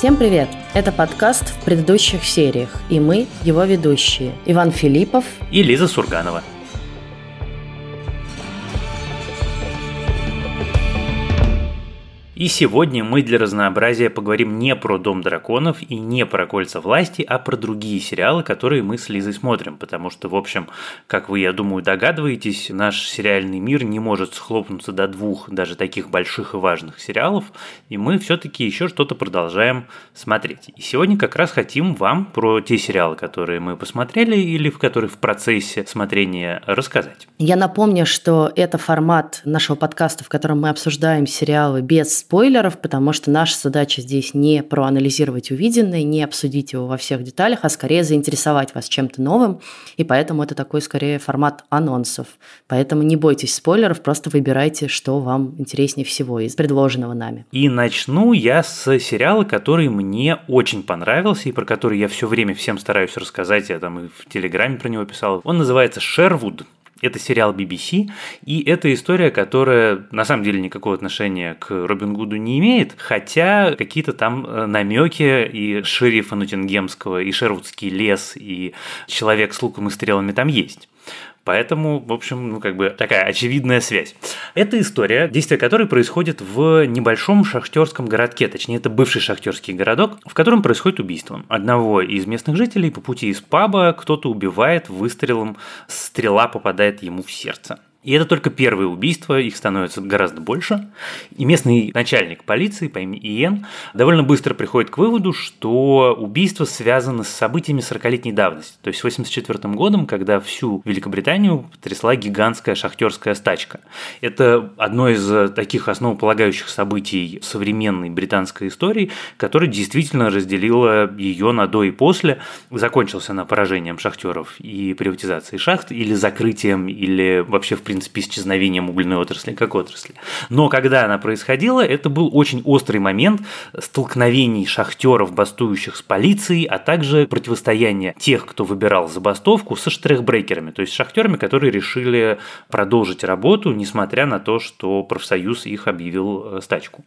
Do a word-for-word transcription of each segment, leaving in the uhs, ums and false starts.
Всем привет! Это подкаст в предыдущих сериях, и мы его ведущие Иван Филиппов и Лиза Сурганова. И сегодня мы для разнообразия поговорим не про «Дом драконов» и не про «Кольца власти», а про другие сериалы, которые мы с Лизой смотрим. Потому что, в общем, как вы, я думаю, догадываетесь, наш сериальный мир не может схлопнуться до двух даже таких больших и важных сериалов. И мы все-таки еще что-то продолжаем смотреть. И сегодня как раз хотим вам про те сериалы, которые мы посмотрели или в которые в процессе смотрения рассказать. Я напомню, что это формат нашего подкаста, в котором мы обсуждаем сериалы без спойлеров, потому что наша задача здесь не проанализировать увиденное, не обсудить его во всех деталях, а скорее заинтересовать вас чем-то новым, и поэтому это такой скорее формат анонсов. Поэтому не бойтесь спойлеров, просто выбирайте, что вам интереснее всего из предложенного нами. И начну я с сериала, который мне очень понравился и про который я все время всем стараюсь рассказать, я там и в Телеграме про него писал. Он называется «Шервуд». Это сериал би би си, и это история, которая на самом деле никакого отношения к Робин Гуду не имеет, хотя какие-то там намеки и шерифа Ноттингемского, и Шервудский лес, и человек с луком и стрелами там есть. Поэтому, в общем, ну как бы такая очевидная связь. Это история, действие которой происходит в небольшом шахтерском городке, точнее, это бывший шахтерский городок, в котором происходит убийство. Одного из местных жителей по пути из паба кто-то убивает выстрелом, стрела попадает ему в сердце. И это только первые убийства, их становится гораздо больше. И местный начальник полиции по имени Иен довольно быстро приходит к выводу, что убийства связаны с событиями сорокалетней давности. То есть с восемьдесят четвёртым годом, когда всю Великобританию потрясла гигантская шахтерская стачка. Это одно из таких основополагающих событий современной британской истории, которое действительно разделило ее на до и после. Закончилась она поражением шахтеров и приватизацией шахт, или закрытием, или вообще в В принципе, исчезновением угольной отрасли как отрасли. Но когда она происходила, это был очень острый момент столкновений шахтеров, бастующих с полицией, а также противостояние тех, кто выбирал забастовку, со штрихбрейкерами, то есть шахтерами, которые решили продолжить работу, несмотря на то, что профсоюз их объявил стачку.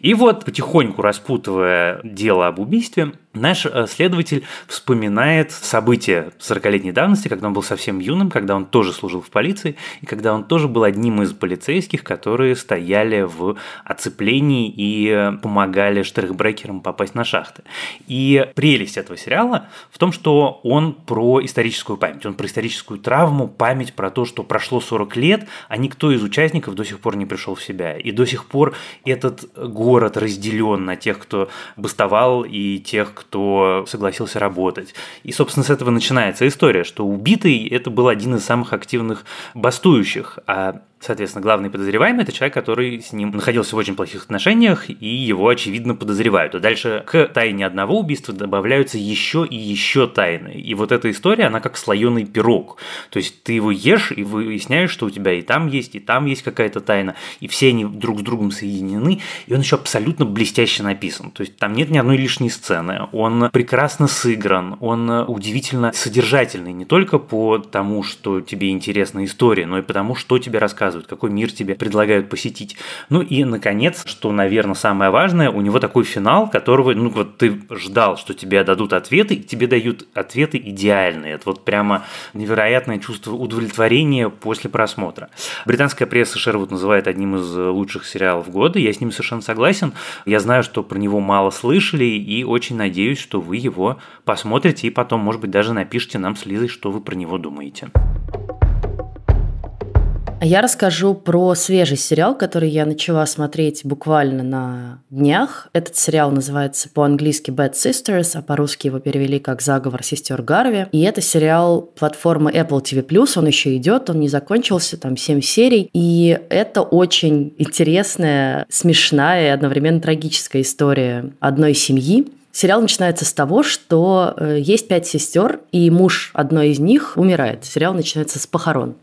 И вот, потихоньку распутывая дело об убийстве, наш следователь вспоминает события сорокалетней давности, когда он был совсем юным, когда он тоже служил в полиции, и когда он тоже был одним из полицейских, которые стояли в оцеплении и помогали штрихбрекерам попасть на шахты. И прелесть этого сериала в том, что он про историческую память, он про историческую травму, память про то, что прошло сорок лет, а никто из участников до сих пор не пришел в себя. И до сих пор этот город разделен на тех, кто бастовал, и тех, кто... кто согласился работать. И, собственно, с этого начинается история, что убитый – это был один из самых активных бастующих, а, соответственно, главный подозреваемый – это человек, который с ним находился в очень плохих отношениях, и его, очевидно, подозревают. А дальше к тайне одного убийства добавляются еще и еще тайны. И вот эта история, она как слоеный пирог. То есть ты его ешь и выясняешь, что у тебя и там есть, и там есть какая-то тайна, и все они друг с другом соединены, и он еще абсолютно блестяще написан. То есть там нет ни одной лишней сцены. Он прекрасно сыгран, он удивительно содержательный не только по тому, что тебе интересна история, но и потому, что тебе рассказывают, какой мир тебе предлагают посетить. Ну и, наконец, что, наверное, самое важное, у него такой финал, которого, ну вот ты ждал, что тебе дадут ответы, и тебе дают ответы идеальные. Это вот прямо невероятное чувство удовлетворения после просмотра. Британская пресса Шервуд называет одним из лучших сериалов года, я с ним совершенно согласен. Я знаю, что про него мало слышали и очень надеюсь, Надеюсь, что вы его посмотрите и потом, может быть, даже напишите нам с Лизой, что вы про него думаете. Я расскажу про свежий сериал, который я начала смотреть буквально на днях. Этот сериал называется по-английски Bad Sisters, а по-русски его перевели как «Заговор сестер Гарви». И это сериал платформы Apple ти ви плюс, он еще идет, он не закончился, там семь серий. И это очень интересная, смешная и одновременно трагическая история одной семьи. Сериал начинается с того, что есть пять сестер, и муж одной из них умирает. Сериал начинается с похорон.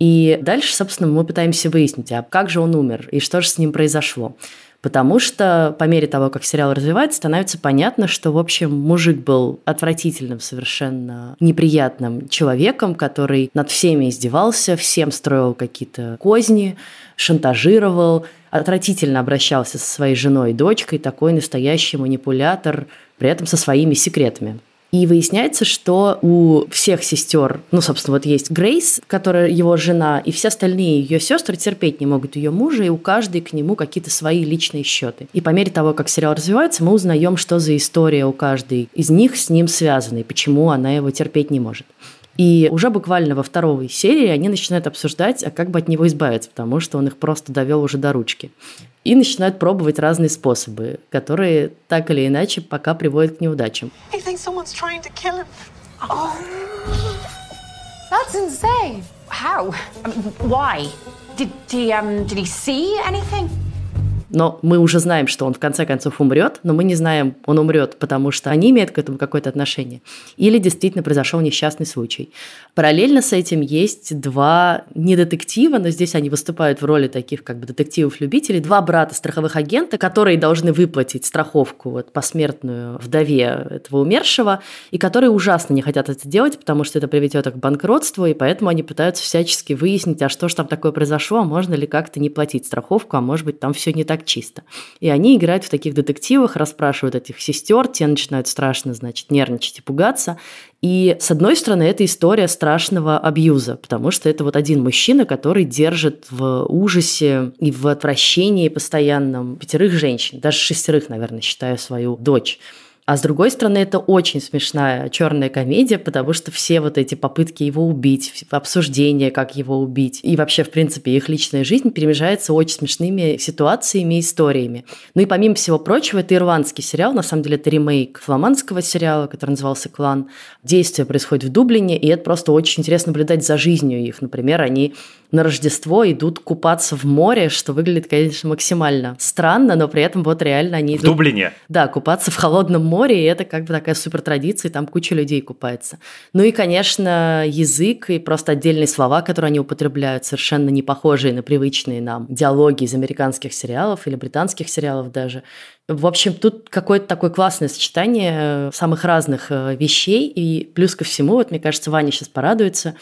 И дальше, собственно, мы пытаемся выяснить, а как же он умер, и что же с ним произошло. Потому что по мере того, как сериал развивается, становится понятно, что, в общем, мужик был отвратительным, совершенно неприятным человеком, который над всеми издевался, всем строил какие-то козни, шантажировал, отвратительно обращался со своей женой и дочкой, такой настоящий манипулятор, при этом со своими секретами. И выясняется, что у всех сестер, ну, собственно, вот есть Грейс, которая его жена, и все остальные ее сестры терпеть не могут ее мужа, и у каждой к нему какие-то свои личные счеты. И по мере того, как сериал развивается, мы узнаем, что за история у каждой из них с ним связана, и почему она его терпеть не может. И уже буквально во второй серии они начинают обсуждать, а как бы от него избавиться, потому что он их просто довел уже до ручки. И начинают пробовать разные способы, которые так или иначе пока приводят к неудачам. Но мы уже знаем, что он в конце концов умрет, но мы не знаем, он умрет, потому что они имеют к этому какое-то отношение. Или действительно произошел несчастный случай. Параллельно с этим есть два не детектива, но здесь они выступают в роли таких как бы детективов-любителей, два брата страховых агента, которые должны выплатить страховку вот, посмертную вдове этого умершего, и которые ужасно не хотят это делать, потому что это приведет их к банкротству, и поэтому они пытаются всячески выяснить, а что же там такое произошло, а можно ли как-то не платить страховку, а может быть там все не так чисто. И они играют в таких детективах, расспрашивают этих сестер, те начинают страшно, значит, нервничать и пугаться. И, с одной стороны, это история страшного абьюза, потому что это вот один мужчина, который держит в ужасе и в отвращении постоянном пятерых женщин, даже шестерых, наверное, считаю свою дочь. А с другой стороны, это очень смешная черная комедия, потому что все вот эти попытки его убить, обсуждения, как его убить, и вообще, в принципе, их личная жизнь перемежается очень смешными ситуациями и историями. Ну и помимо всего прочего, это ирландский сериал, на самом деле это ремейк фламандского сериала, который назывался «Клан». Действие происходит в Дублине, и это просто очень интересно наблюдать за жизнью их. Например, они на Рождество идут купаться в море, что выглядит, конечно, максимально странно, но при этом вот реально они идут... В Дублине? Да, купаться в холодном море. Море, и это как бы такая супер традиция, там куча людей купается. Ну и, конечно, язык и просто отдельные слова, которые они употребляют, совершенно не похожие на привычные нам диалоги из американских сериалов или британских сериалов даже. В общем, тут какое-то такое классное сочетание самых разных вещей, и плюс ко всему, вот мне кажется, Ваня сейчас порадуется,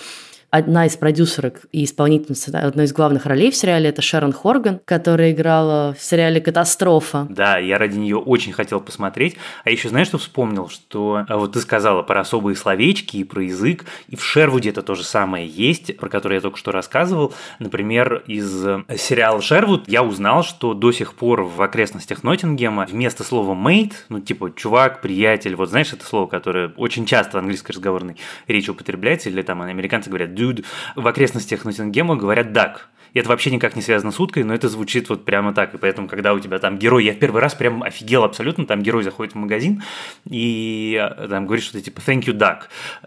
одна из продюсерок и исполнительница одной из главных ролей в сериале – это Шэрон Хорган, которая играла в сериале «Катастрофа». Да, я ради нее очень хотел посмотреть. А еще знаешь, что вспомнил? Что вот ты сказала про особые словечки и про язык, и в «Шервуде» это то же самое есть, про которое я только что рассказывал. Например, из сериала «Шервуд» я узнал, что до сих пор в окрестностях Ноттингема вместо слова «mate», ну типа «чувак», «приятель», вот знаешь, это слово, которое очень часто в английской разговорной речи употребляется, или там американцы говорят «dude», в окрестностях Ноттингема говорят «дак». И это вообще никак не связано с уткой, но это звучит вот прямо так. И поэтому, когда у тебя там герой... Я в первый раз прям офигел абсолютно. Там герой заходит в магазин и там говорит что-то типа «thank you, duck».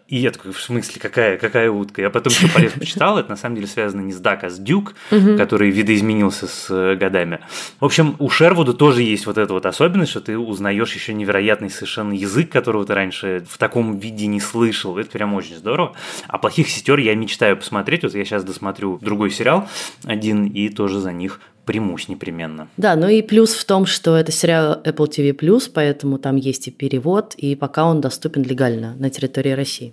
И я такой, в смысле, какая, какая утка? Я потом еще полез почитал. Это на самом деле связано не с «duck», а с «дюк», который видоизменился с годами. В общем, у Шервуда тоже есть вот эта вот особенность, что ты узнаешь еще невероятный совершенно язык, которого ты раньше в таком виде не слышал. Это прям очень здорово. А «Плохих сестер» я мечтаю посмотреть. Вот я сейчас досмотрю другой сериал один и тоже за них примусь непременно. Да, ну и плюс в том, что это сериал Apple ти ви плюс, поэтому там есть и перевод, и пока он доступен легально на территории России.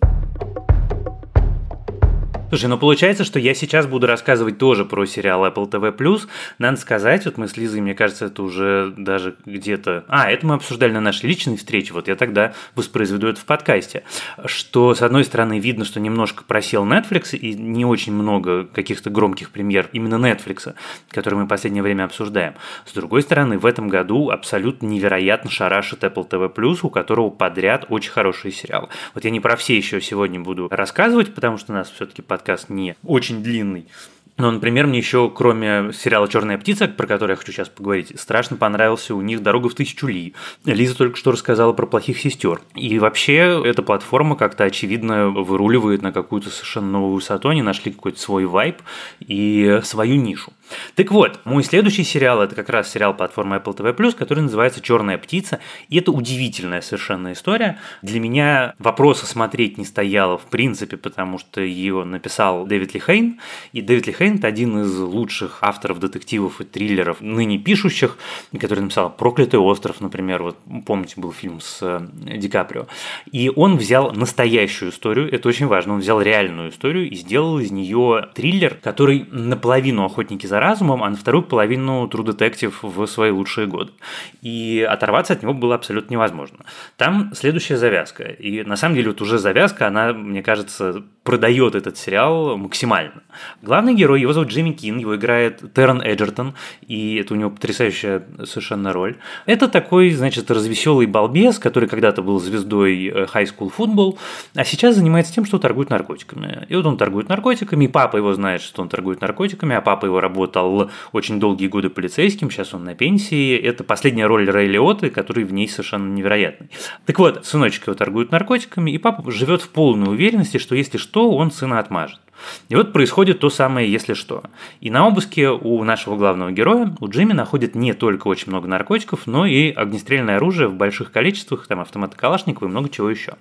Слушай, ну получается, что я сейчас буду рассказывать тоже про сериал Apple ти ви плюс. Надо сказать, вот мы с Лизой, мне кажется, это уже даже где-то... А, это мы обсуждали на нашей личной встрече, вот я тогда воспроизведу это в подкасте. Что, с одной стороны, видно, что немножко просел Netflix, и не очень много каких-то громких премьер именно Netflix, которые мы в последнее время обсуждаем. С другой стороны, в этом году абсолютно невероятно шарашит Apple ти ви плюс, у которого подряд очень хорошие сериалы. Вот я не про все еще сегодня буду рассказывать, потому что у нас все-таки под Подкаст не очень длинный. Но, например, мне еще, кроме сериала «Черная птица», про который я хочу сейчас поговорить, страшно понравился у них «Дорога в тысячу ли». Лиза только что рассказала про «Плохих сестер». И вообще эта платформа как-то, очевидно, выруливает на какую-то совершенно новую высоту. Они нашли какой-то свой вайб и свою нишу. Так вот, мой следующий сериал – это как раз сериал платформы Apple ти ви плюс, который называется «Черная птица». И это удивительная совершенно история. Для меня вопроса смотреть не стояло в принципе, потому что ее написал Дэвид Лихейн. И Дэвид Лихейн Лихейн – один из лучших авторов детективов и триллеров, ныне пишущих, который написал «Проклятый остров», например, вот помните, был фильм с Ди Каприо. И он взял настоящую историю, это очень важно, он взял реальную историю и сделал из нее триллер, который наполовину «Охотники за разумом», а на вторую половину «Тру детектив» в свои лучшие годы. И оторваться от него было абсолютно невозможно. Там следующая завязка, и на самом деле вот уже завязка, она, мне кажется, продает этот сериал максимально. Главный герой, его зовут Джимми Кин, его играет Тэрон Эджертон, и это у него потрясающая совершенно роль. Это такой, значит, развеселый балбес, который когда-то был звездой high school football, а сейчас занимается тем, что торгует наркотиками. И вот он торгует наркотиками, и папа его знает, что он торгует наркотиками, а папа его работал очень долгие годы полицейским, сейчас он на пенсии. Это последняя роль Рэй Лиотты, который в ней совершенно невероятный. Так вот, сыночек его торгует наркотиками, и папа живет в полной уверенности, что если что, он сына отмажет. И вот происходит то самое «если что». И на обыске у нашего главного героя, у Джимми, находят не только очень много наркотиков, но и огнестрельное оружие в больших количествах, там автоматы Калашникова и много чего еще.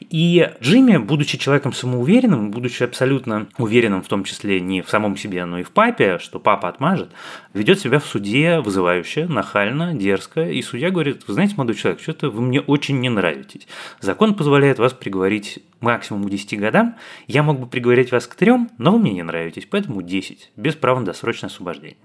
И Джимми, будучи человеком самоуверенным, будучи абсолютно уверенным в том числе не в самом себе, но и в папе, что папа отмажет, ведет себя в суде вызывающе, нахально, дерзко, и судья говорит: вы знаете, молодой человек, что-то вы мне очень не нравитесь. Закон позволяет вас приговорить максимум к десяти годам, я мог бы приговорить вас к трем, но вы мне не нравитесь, поэтому десять, без права на досрочное освобождение.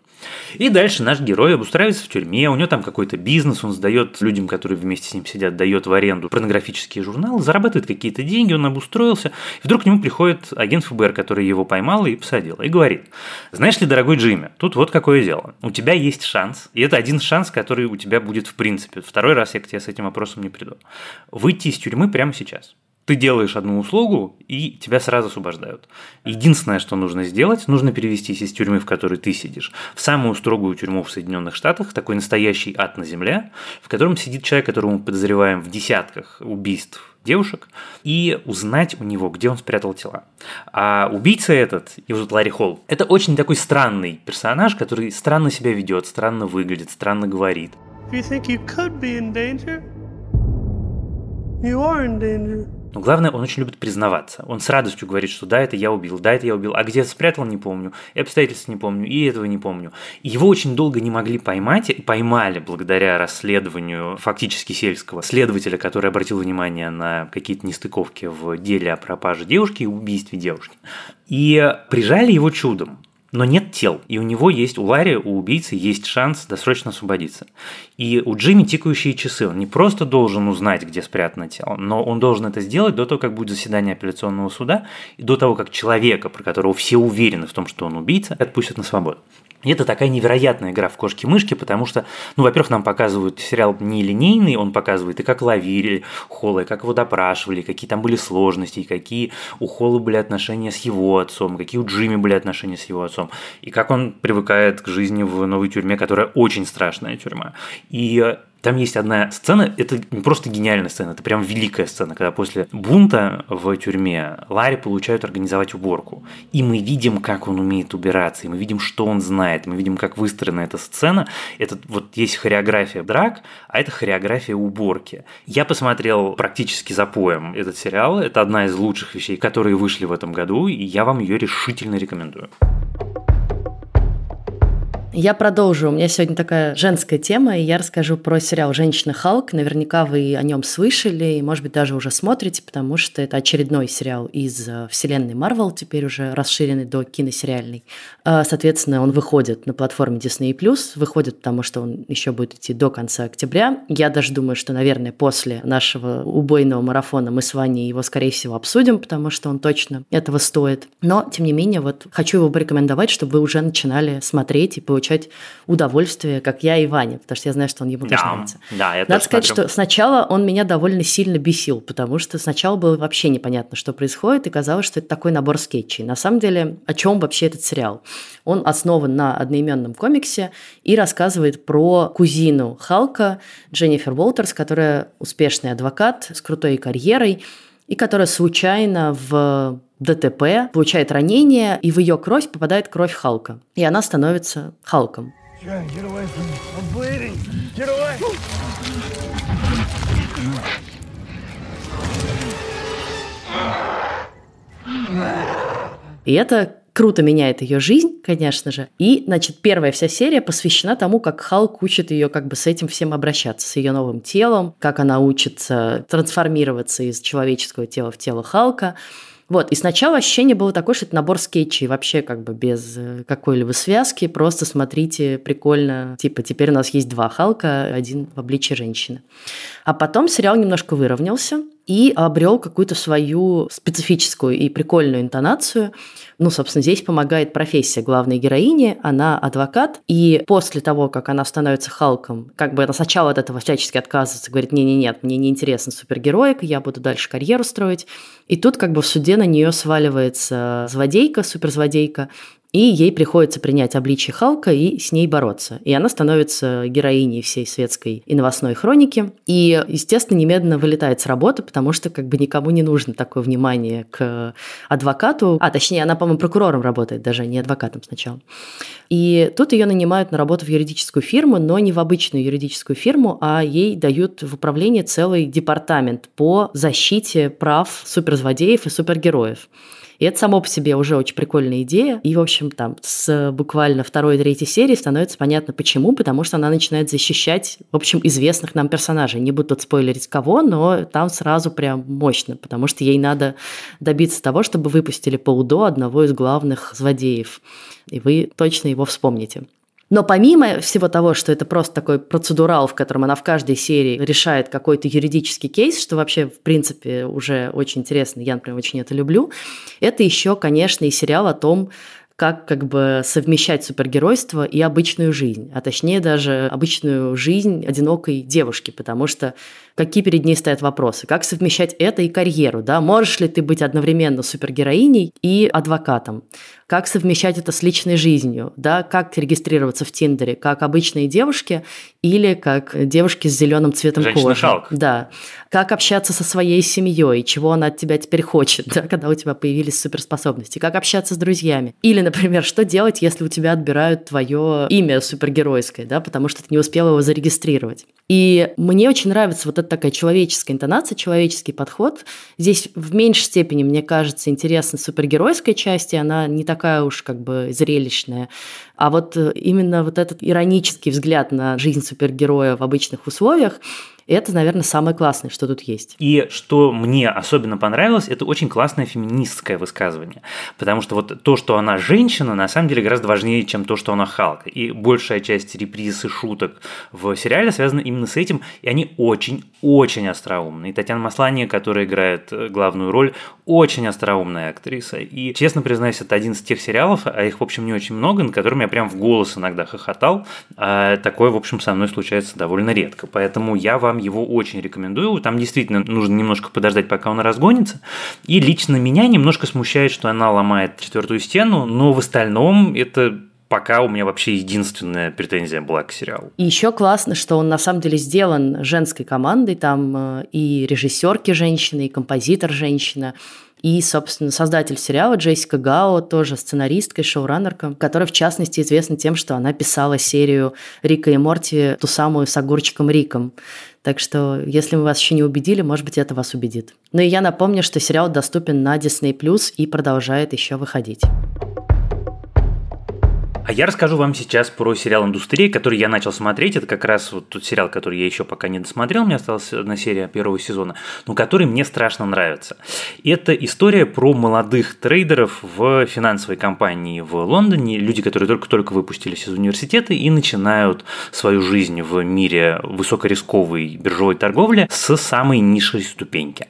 И дальше наш герой обустраивается в тюрьме, у него там какой-то бизнес, он сдает людям, которые вместе с ним сидят, дает в аренду порнографические журналы, зарабатывает какие-то деньги, он обустроился, и вдруг к нему приходит агент ФБР, который его поймал и посадил, и говорит: знаешь ли, дорогой Джимми, тут вот какое дело, у тебя есть шанс, и это один шанс, который у тебя будет в принципе, второй раз я к тебе с этим вопросом не приду, выйти из тюрьмы прямо сейчас. Ты делаешь одну услугу, и тебя сразу освобождают. Единственное, что нужно сделать, нужно перевестись из тюрьмы, в которой ты сидишь, в самую строгую тюрьму в Соединенных Штатах, такой настоящий ад на земле, в котором сидит человек, которого мы подозреваем в десятках убийств девушек, и узнать у него, где он спрятал тела. А убийца этот, его зовут Ларри Холл, это очень такой странный персонаж, который странно себя ведет, странно выглядит, странно говорит. Do you think you could be in danger? You are in danger. Но главное, он очень любит признаваться. Он с радостью говорит, что да, это я убил, да, это я убил, а где спрятал, не помню, и обстоятельства не помню, и этого не помню. И его очень долго не могли поймать, и поймали благодаря расследованию фактически сельского следователя, который обратил внимание на какие-то нестыковки в деле о пропаже девушки и убийстве девушки. И прижали его чудом. Но нет тел, и у него есть, у Ларри, у убийцы есть шанс досрочно освободиться. И у Джимми тикающие часы, он не просто должен узнать, где спрятано тело, но он должен это сделать до того, как будет заседание апелляционного суда, и до того, как человека, про которого все уверены в том, что он убийца, отпустят на свободу. И это такая невероятная игра в кошки-мышки, потому что, ну, во-первых, нам показывают сериал нелинейный, он показывает и как ловили Холла, и как его допрашивали, какие там были сложности, и какие у Холла были отношения с его отцом, какие у Джимми были отношения с его отцом, и как он привыкает к жизни в новой тюрьме, которая очень страшная тюрьма. И там есть одна сцена, это не просто гениальная сцена, это прям великая сцена, когда после бунта в тюрьме Ларри получают организовать уборку. И мы видим, как он умеет убираться, и мы видим, что он знает, мы видим, как выстроена эта сцена. Это вот есть хореография драк, а это хореография уборки. Я посмотрел практически запоем этот сериал, это одна из лучших вещей, которые вышли в этом году, и я вам ее решительно рекомендую. Я продолжу. У меня сегодня такая женская тема, и я расскажу про сериал «Женщина-Халк». Наверняка вы о нем слышали и, может быть, даже уже смотрите, потому что это очередной сериал из вселенной Marvel, теперь уже расширенный до киносериальной. Соответственно, он выходит на платформе Disney+, выходит, потому что он еще будет идти до конца октября. Я даже думаю, что, наверное, после нашего убойного марафона мы с Ваней его, скорее всего, обсудим, потому что он точно этого стоит. Но, тем не менее, вот хочу его порекомендовать, чтобы вы уже начинали смотреть и получать удовольствие, как я и Ваня, потому что я знаю, что он ему тоже нравится. Да, я Надо сказать, смотрю. Что сначала он меня довольно сильно бесил, потому что сначала было вообще непонятно, что происходит, и казалось, что это такой набор скетчей. На самом деле, о чем вообще этот сериал? Он основан на одноименном комиксе и рассказывает про кузину Халка, Дженнифер Уолтерс, которая успешный адвокат с крутой карьерой, и которая случайно в ДТП получает ранение, и в ее кровь попадает кровь Халка. И она становится Халком. И это круто меняет ее жизнь, конечно же. И, значит, первая вся серия посвящена тому, как Халк учит ее как бы с этим всем обращаться, с ее новым телом, как она учится трансформироваться из человеческого тела в тело Халка. Вот, и сначала ощущение было такое, что это набор скетчей, вообще как бы без какой-либо связки, просто смотрите, прикольно, типа теперь у нас есть два Халка, один в обличии женщины. А потом сериал немножко выровнялся и обрел какую-то свою специфическую и прикольную интонацию. Ну, собственно, здесь помогает профессия главной героини, она адвокат, и после того, как она становится Халком, как бы она сначала от этого всячески отказывается, говорит, не-не-нет, мне не интересна супергероика, я буду дальше карьеру строить. И тут как бы в суде на нее сваливается злодейка, суперзлодейка, и ей приходится принять обличие Халка и с ней бороться. И она становится героиней всей светской и новостной хроники. И, естественно, немедленно вылетает с работы, потому что как бы никому не нужно такое внимание к адвокату. А, точнее, она, по-моему, прокурором работает даже, а не адвокатом сначала. И тут ее нанимают на работу в юридическую фирму, но не в обычную юридическую фирму, а ей дают в управление целый департамент по защите прав суперзлодеев и супергероев. И это само по себе уже очень прикольная идея. И, в общем, там с буквально второй и третьей серии становится понятно, почему. Потому что она начинает защищать, в общем, известных нам персонажей. Не буду тут спойлерить кого, но там сразу прям мощно. Потому что ей надо добиться того, чтобы выпустили по УДО одного из главных злодеев. И вы точно его вспомните. Но помимо всего того, что это просто такой процедурал, в котором она в каждой серии решает какой-то юридический кейс, что вообще, в принципе, уже очень интересно, я, например, очень это люблю, это еще, конечно, и сериал о том, как как бы совмещать супергеройство и обычную жизнь, а точнее даже обычную жизнь одинокой девушки, потому что какие перед ней стоят вопросы, как совмещать это и карьеру, да, можешь ли ты быть одновременно супергероиней и адвокатом, как совмещать это с личной жизнью, да, как регистрироваться в Тиндере, как обычные девушки или как девушки с зеленым цветом кожи. Женщина-Халк. Да, как общаться со своей семьей, чего она от тебя теперь хочет, да, когда у тебя появились суперспособности, как общаться с друзьями, или, например, что делать, если у тебя отбирают твое имя супергеройское, да, потому что ты не успела его зарегистрировать. И мне очень нравится вот эта такая человеческая интонация, человеческий подход. Здесь в меньшей степени, мне кажется, интересна супергеройская часть, и она не такая уж как бы зрелищная. А вот именно вот этот иронический взгляд на жизнь супергероя в обычных условиях, это, наверное, самое классное, что тут есть. И что мне особенно понравилось, это очень классное феминистское высказывание. Потому что вот то, что она женщина, на самом деле гораздо важнее, чем то, что она Халк. И большая часть реприз и шуток в сериале связана именно с этим. И они очень-очень остроумные. И Татьяна Маслани, которая играет главную роль, очень остроумная актриса. И, честно признаюсь, это один из тех сериалов, а их, в общем, не очень много, над которыми я прям в голос иногда хохотал. А такое, в общем, со мной случается довольно редко. Поэтому я вам его очень рекомендую. Там действительно нужно немножко подождать, пока он разгонится. И лично меня немножко смущает, что она ломает четвертую стену, но в остальном это пока у меня вообще единственная претензия была к сериалу. И еще классно, что он на самом деле сделан женской командой. Там и режиссерки женщины, и композитор женщина. И, собственно, создатель сериала Джессика Гао, тоже сценаристка и шоураннерка, которая, в частности, известна тем, что она писала серию «Рика и Морти», ту самую с огурчиком Риком. Так что, если мы вас еще не убедили, может быть, это вас убедит. Ну и я напомню, что сериал доступен на Disney+, и продолжает еще выходить. А я расскажу вам сейчас про сериал «Индустрия», который я начал смотреть. Это как раз вот тот сериал, который я еще пока не досмотрел, у меня осталась одна серия первого сезона, но который мне страшно нравится. Это история про молодых трейдеров в финансовой компании в Лондоне, люди, которые только-только выпустились из университета и начинают свою жизнь в мире высокорисковой биржевой торговли с самой низшей ступеньки.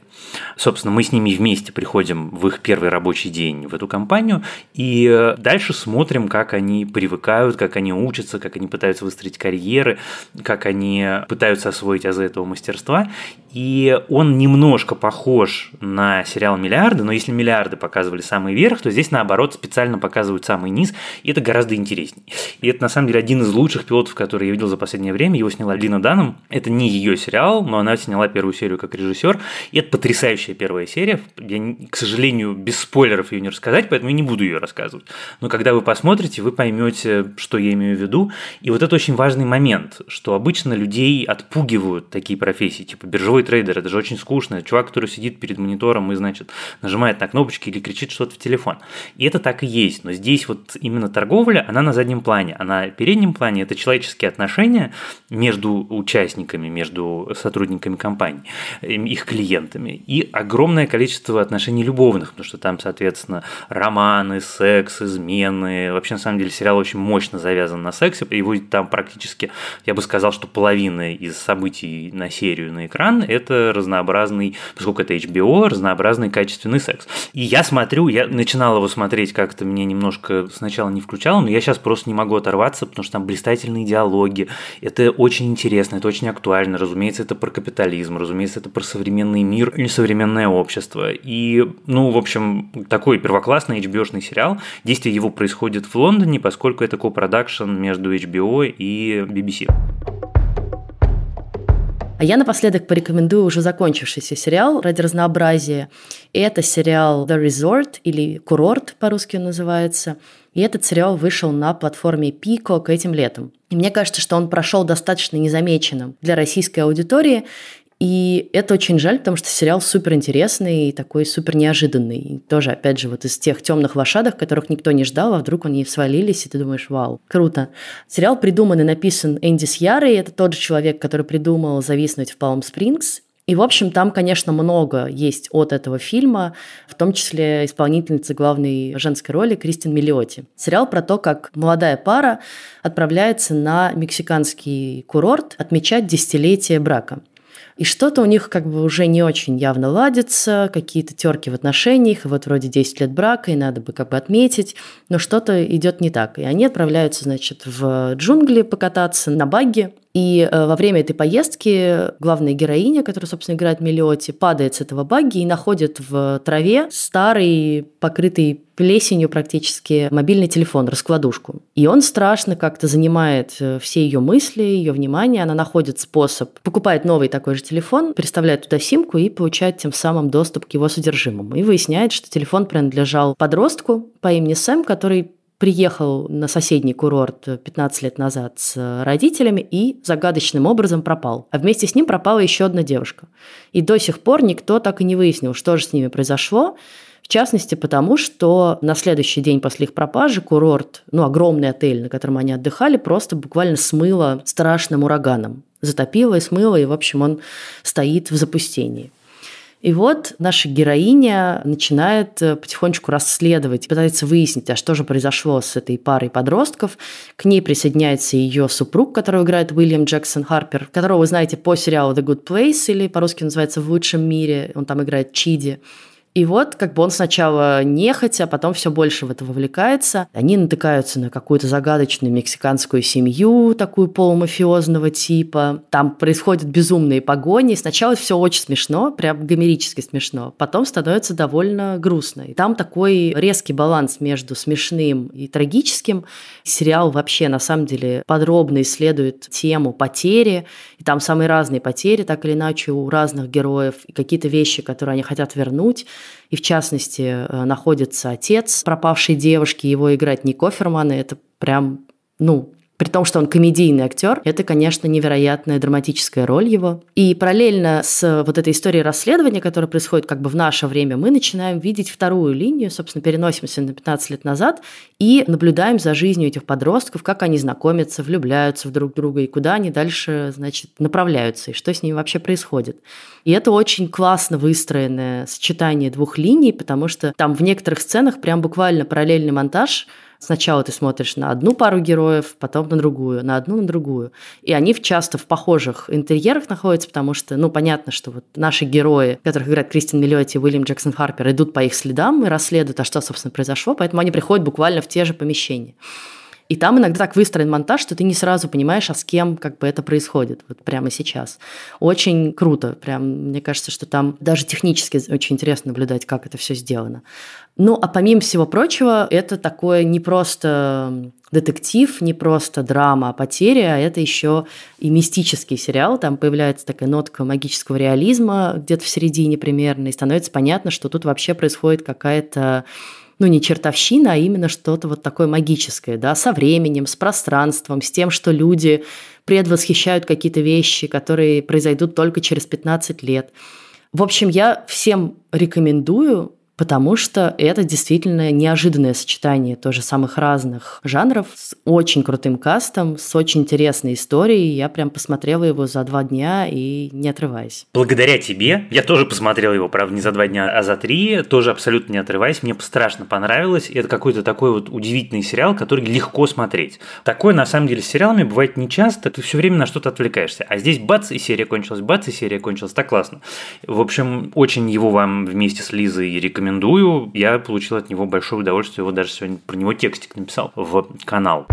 Собственно, мы с ними вместе приходим в их первый рабочий день в эту компанию и дальше смотрим, как они привыкают, как они учатся, как они пытаются выстроить карьеры, как они пытаются освоить азы этого мастерства. И он немножко похож на сериал «Миллиарды», но если «Миллиарды» показывали самый верх, то здесь, наоборот, специально показывают самый низ, и это гораздо интереснее. И это, на самом деле, один из лучших пилотов, который я видел за последнее время. Его сняла Лина Данном. Это не ее сериал, но она сняла первую серию как режиссер, и это потрясающая первая серия. Я, к сожалению, без спойлеров ее не рассказать, поэтому я не буду ее рассказывать. Но когда вы посмотрите, вы поймете, что я имею в виду. И вот это очень важный момент, что обычно людей отпугивают такие профессии, типа биржевой трейдер, это же очень скучно. Чувак, который сидит перед монитором и, значит, нажимает на кнопочки или кричит что-то в телефон. И это так и есть. Но здесь вот именно торговля, она на заднем плане, а на переднем плане это человеческие отношения между участниками, между сотрудниками компании, их клиентами, и огромное количество отношений любовных, потому что там, соответственно, романы, секс, измены. Вообще, на самом деле, сериал очень мощно завязан на сексе, его там практически, я бы сказал, что половина из событий на серию, на экран, это разнообразный, поскольку это эйч би о, разнообразный качественный секс. И я смотрю, я начинал его смотреть как-то, меня немножко сначала не включало, но я сейчас просто не могу оторваться, потому что там блистательные диалоги, это очень интересно, это очень актуально, разумеется, это про капитализм, разумеется, это про современный мир и современное общество. И, ну, в общем, такой первоклассный эйч би о-шный сериал. Действие его происходит в Лондоне, поскольку это копродакшн между эйч би о и би би си. А я напоследок порекомендую уже закончившийся сериал ради разнообразия. Это сериал «The Resort» или «Курорт» по-русски он называется. И этот сериал вышел на платформе Peacock этим летом. И мне кажется, что он прошел достаточно незамеченным для российской аудитории. И это очень жаль, потому что сериал суперинтересный и такой супернеожиданный. И тоже, опять же, вот из тех темных лошадок, которых никто не ждал, а вдруг они свалились, и ты думаешь, вау, круто. Сериал придуман и написан Энди Сьярой, это тот же человек, который придумал «Зависнуть в Палм-Спрингс». И, в общем, там, конечно, много есть от этого фильма, в том числе исполнительница главной женской роли Кристен Милиоти. Сериал про то, как молодая пара отправляется на мексиканский курорт отмечать десятилетие брака. И что-то у них как бы уже не очень явно ладится, какие-то терки в отношениях, и вот вроде десять лет брака, и надо бы как бы отметить, но что-то идет не так. И они отправляются, значит, в джунгли покататься на багги, и во время этой поездки главная героиня, которая, собственно, играет Милиоти, падает с этого багги и находит в траве старый, покрытый плесенью практически, мобильный телефон, раскладушку. И он страшно как-то занимает все ее мысли, ее внимание. Она находит способ, покупает новый такой же телефон, переставляет туда симку и получает тем самым доступ к его содержимому. И выясняет, что телефон принадлежал подростку по имени Сэм, который приехал на соседний курорт пятнадцать лет назад с родителями и загадочным образом пропал. А вместе с ним пропала еще одна девушка. И до сих пор никто так и не выяснил, что же с ними произошло. В частности, потому что на следующий день после их пропажи курорт, ну, огромный отель, на котором они отдыхали, просто буквально смыло страшным ураганом. Затопило и смыло, и, в общем, он стоит в запустении. И вот наша героиня начинает потихонечку расследовать, пытается выяснить, а что же произошло с этой парой подростков. К ней присоединяется ее супруг, которого играет Уильям Джексон Харпер, которого вы знаете по сериалу «The Good Place», или по-русски называется «В лучшем мире». Он там играет Чиди. И вот как бы он сначала нехотя, а потом все больше в это вовлекается. Они натыкаются на какую-то загадочную мексиканскую семью, такую полумафиозного типа. Там происходят безумные погони. И сначала все очень смешно, прям гомерически смешно. Потом становится довольно грустно. И там такой резкий баланс между смешным и трагическим. Сериал вообще, на самом деле, подробно исследует тему потери. И там самые разные потери, так или иначе, у разных героев. И какие-то вещи, которые они хотят вернуть. И, в частности, находится отец пропавшей девушки, его играет Ник Оферман, и это прям, ну, при том, что он комедийный актер, это, конечно, невероятная драматическая роль его. И параллельно с вот этой историей расследования, которая происходит как бы в наше время, мы начинаем видеть вторую линию, собственно, переносимся на пятнадцать лет назад и наблюдаем за жизнью этих подростков, как они знакомятся, влюбляются в друг друга и куда они дальше, значит, направляются, и что с ними вообще происходит. И это очень классно выстроенное сочетание двух линий, потому что там в некоторых сценах прям буквально параллельный монтаж. Сначала ты смотришь на одну пару героев, потом на другую, на одну, на другую. И они часто в похожих интерьерах находятся, потому что, ну, понятно, что вот наши герои, которых играют Кристен Милиоти и Уильям Джексон Харпер, идут по их следам и расследуют, а что, собственно, произошло, поэтому они приходят буквально в те же помещения. И там иногда так выстроен монтаж, что ты не сразу понимаешь, а с кем как бы это происходит вот прямо сейчас. Очень круто. Прям, мне кажется, что там даже технически очень интересно наблюдать, как это все сделано. Ну, а помимо всего прочего, это такое не просто детектив, не просто драма о потере, а это еще и мистический сериал. Там появляется такая нотка магического реализма где-то в середине примерно, и становится понятно, что тут вообще происходит какая-то... ну, не чертовщина, а именно что-то вот такое магическое, да, со временем, с пространством, с тем, что люди предвосхищают какие-то вещи, которые произойдут только через пятнадцать лет. В общем, я всем рекомендую, потому что это действительно неожиданное сочетание тоже самых разных жанров с очень крутым кастом, с очень интересной историей. Я прям посмотрела его за два дня и не отрываясь. Благодаря тебе. Я тоже посмотрела его, правда, не за два дня, а за три. Тоже абсолютно не отрываясь. Мне страшно понравилось. Это какой-то такой вот удивительный сериал, который легко смотреть. Такое, на самом деле, с сериалами бывает нечасто. Ты все время на что-то отвлекаешься. А здесь бац, и серия кончилась, бац, и серия кончилась. Так классно. В общем, очень его вам вместе с Лизой рекомендую. Рекомендую, я получил от него большое удовольствие, его даже сегодня про него текстик написал в канал.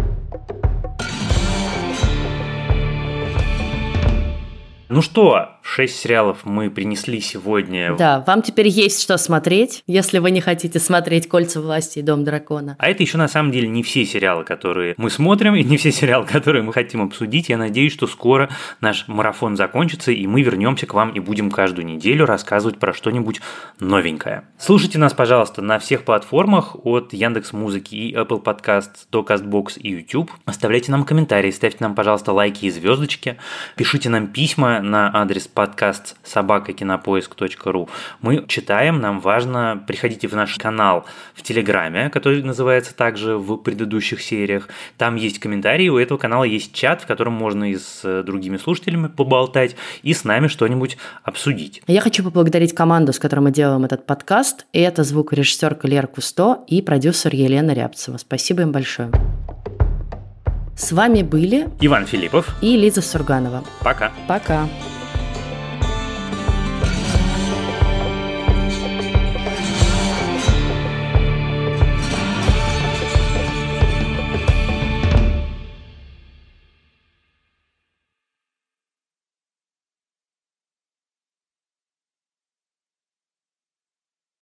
Ну что, шесть сериалов мы принесли сегодня. Да, вам теперь есть что смотреть, если вы не хотите смотреть «Кольца власти» и «Дом дракона». А это еще на самом деле не все сериалы, которые мы смотрим, и не все сериалы, которые мы хотим обсудить. Я надеюсь, что скоро наш марафон закончится, и мы вернемся к вам и будем каждую неделю рассказывать про что-нибудь новенькое. Слушайте нас, пожалуйста, на всех платформах, от Яндекс.Музыки и Apple Podcasts до Castbox и YouTube. Оставляйте нам комментарии, ставьте нам, пожалуйста, лайки и звездочки, пишите нам письма на адрес подкаст собака кинопоиск точка ру. Мы читаем, нам важно. Приходите в наш канал в Телеграме, который называется также в предыдущих сериях. Там есть комментарии, у этого канала есть чат, в котором можно и с другими слушателями поболтать, и с нами что-нибудь обсудить. Я хочу поблагодарить команду, с которой мы делаем этот подкаст. Это звукорежиссерка Лера Кусто и продюсер Елена Рябцева. Спасибо им большое. С вами были Иван Филиппов и Лиза Сурганова. Пока. Пока.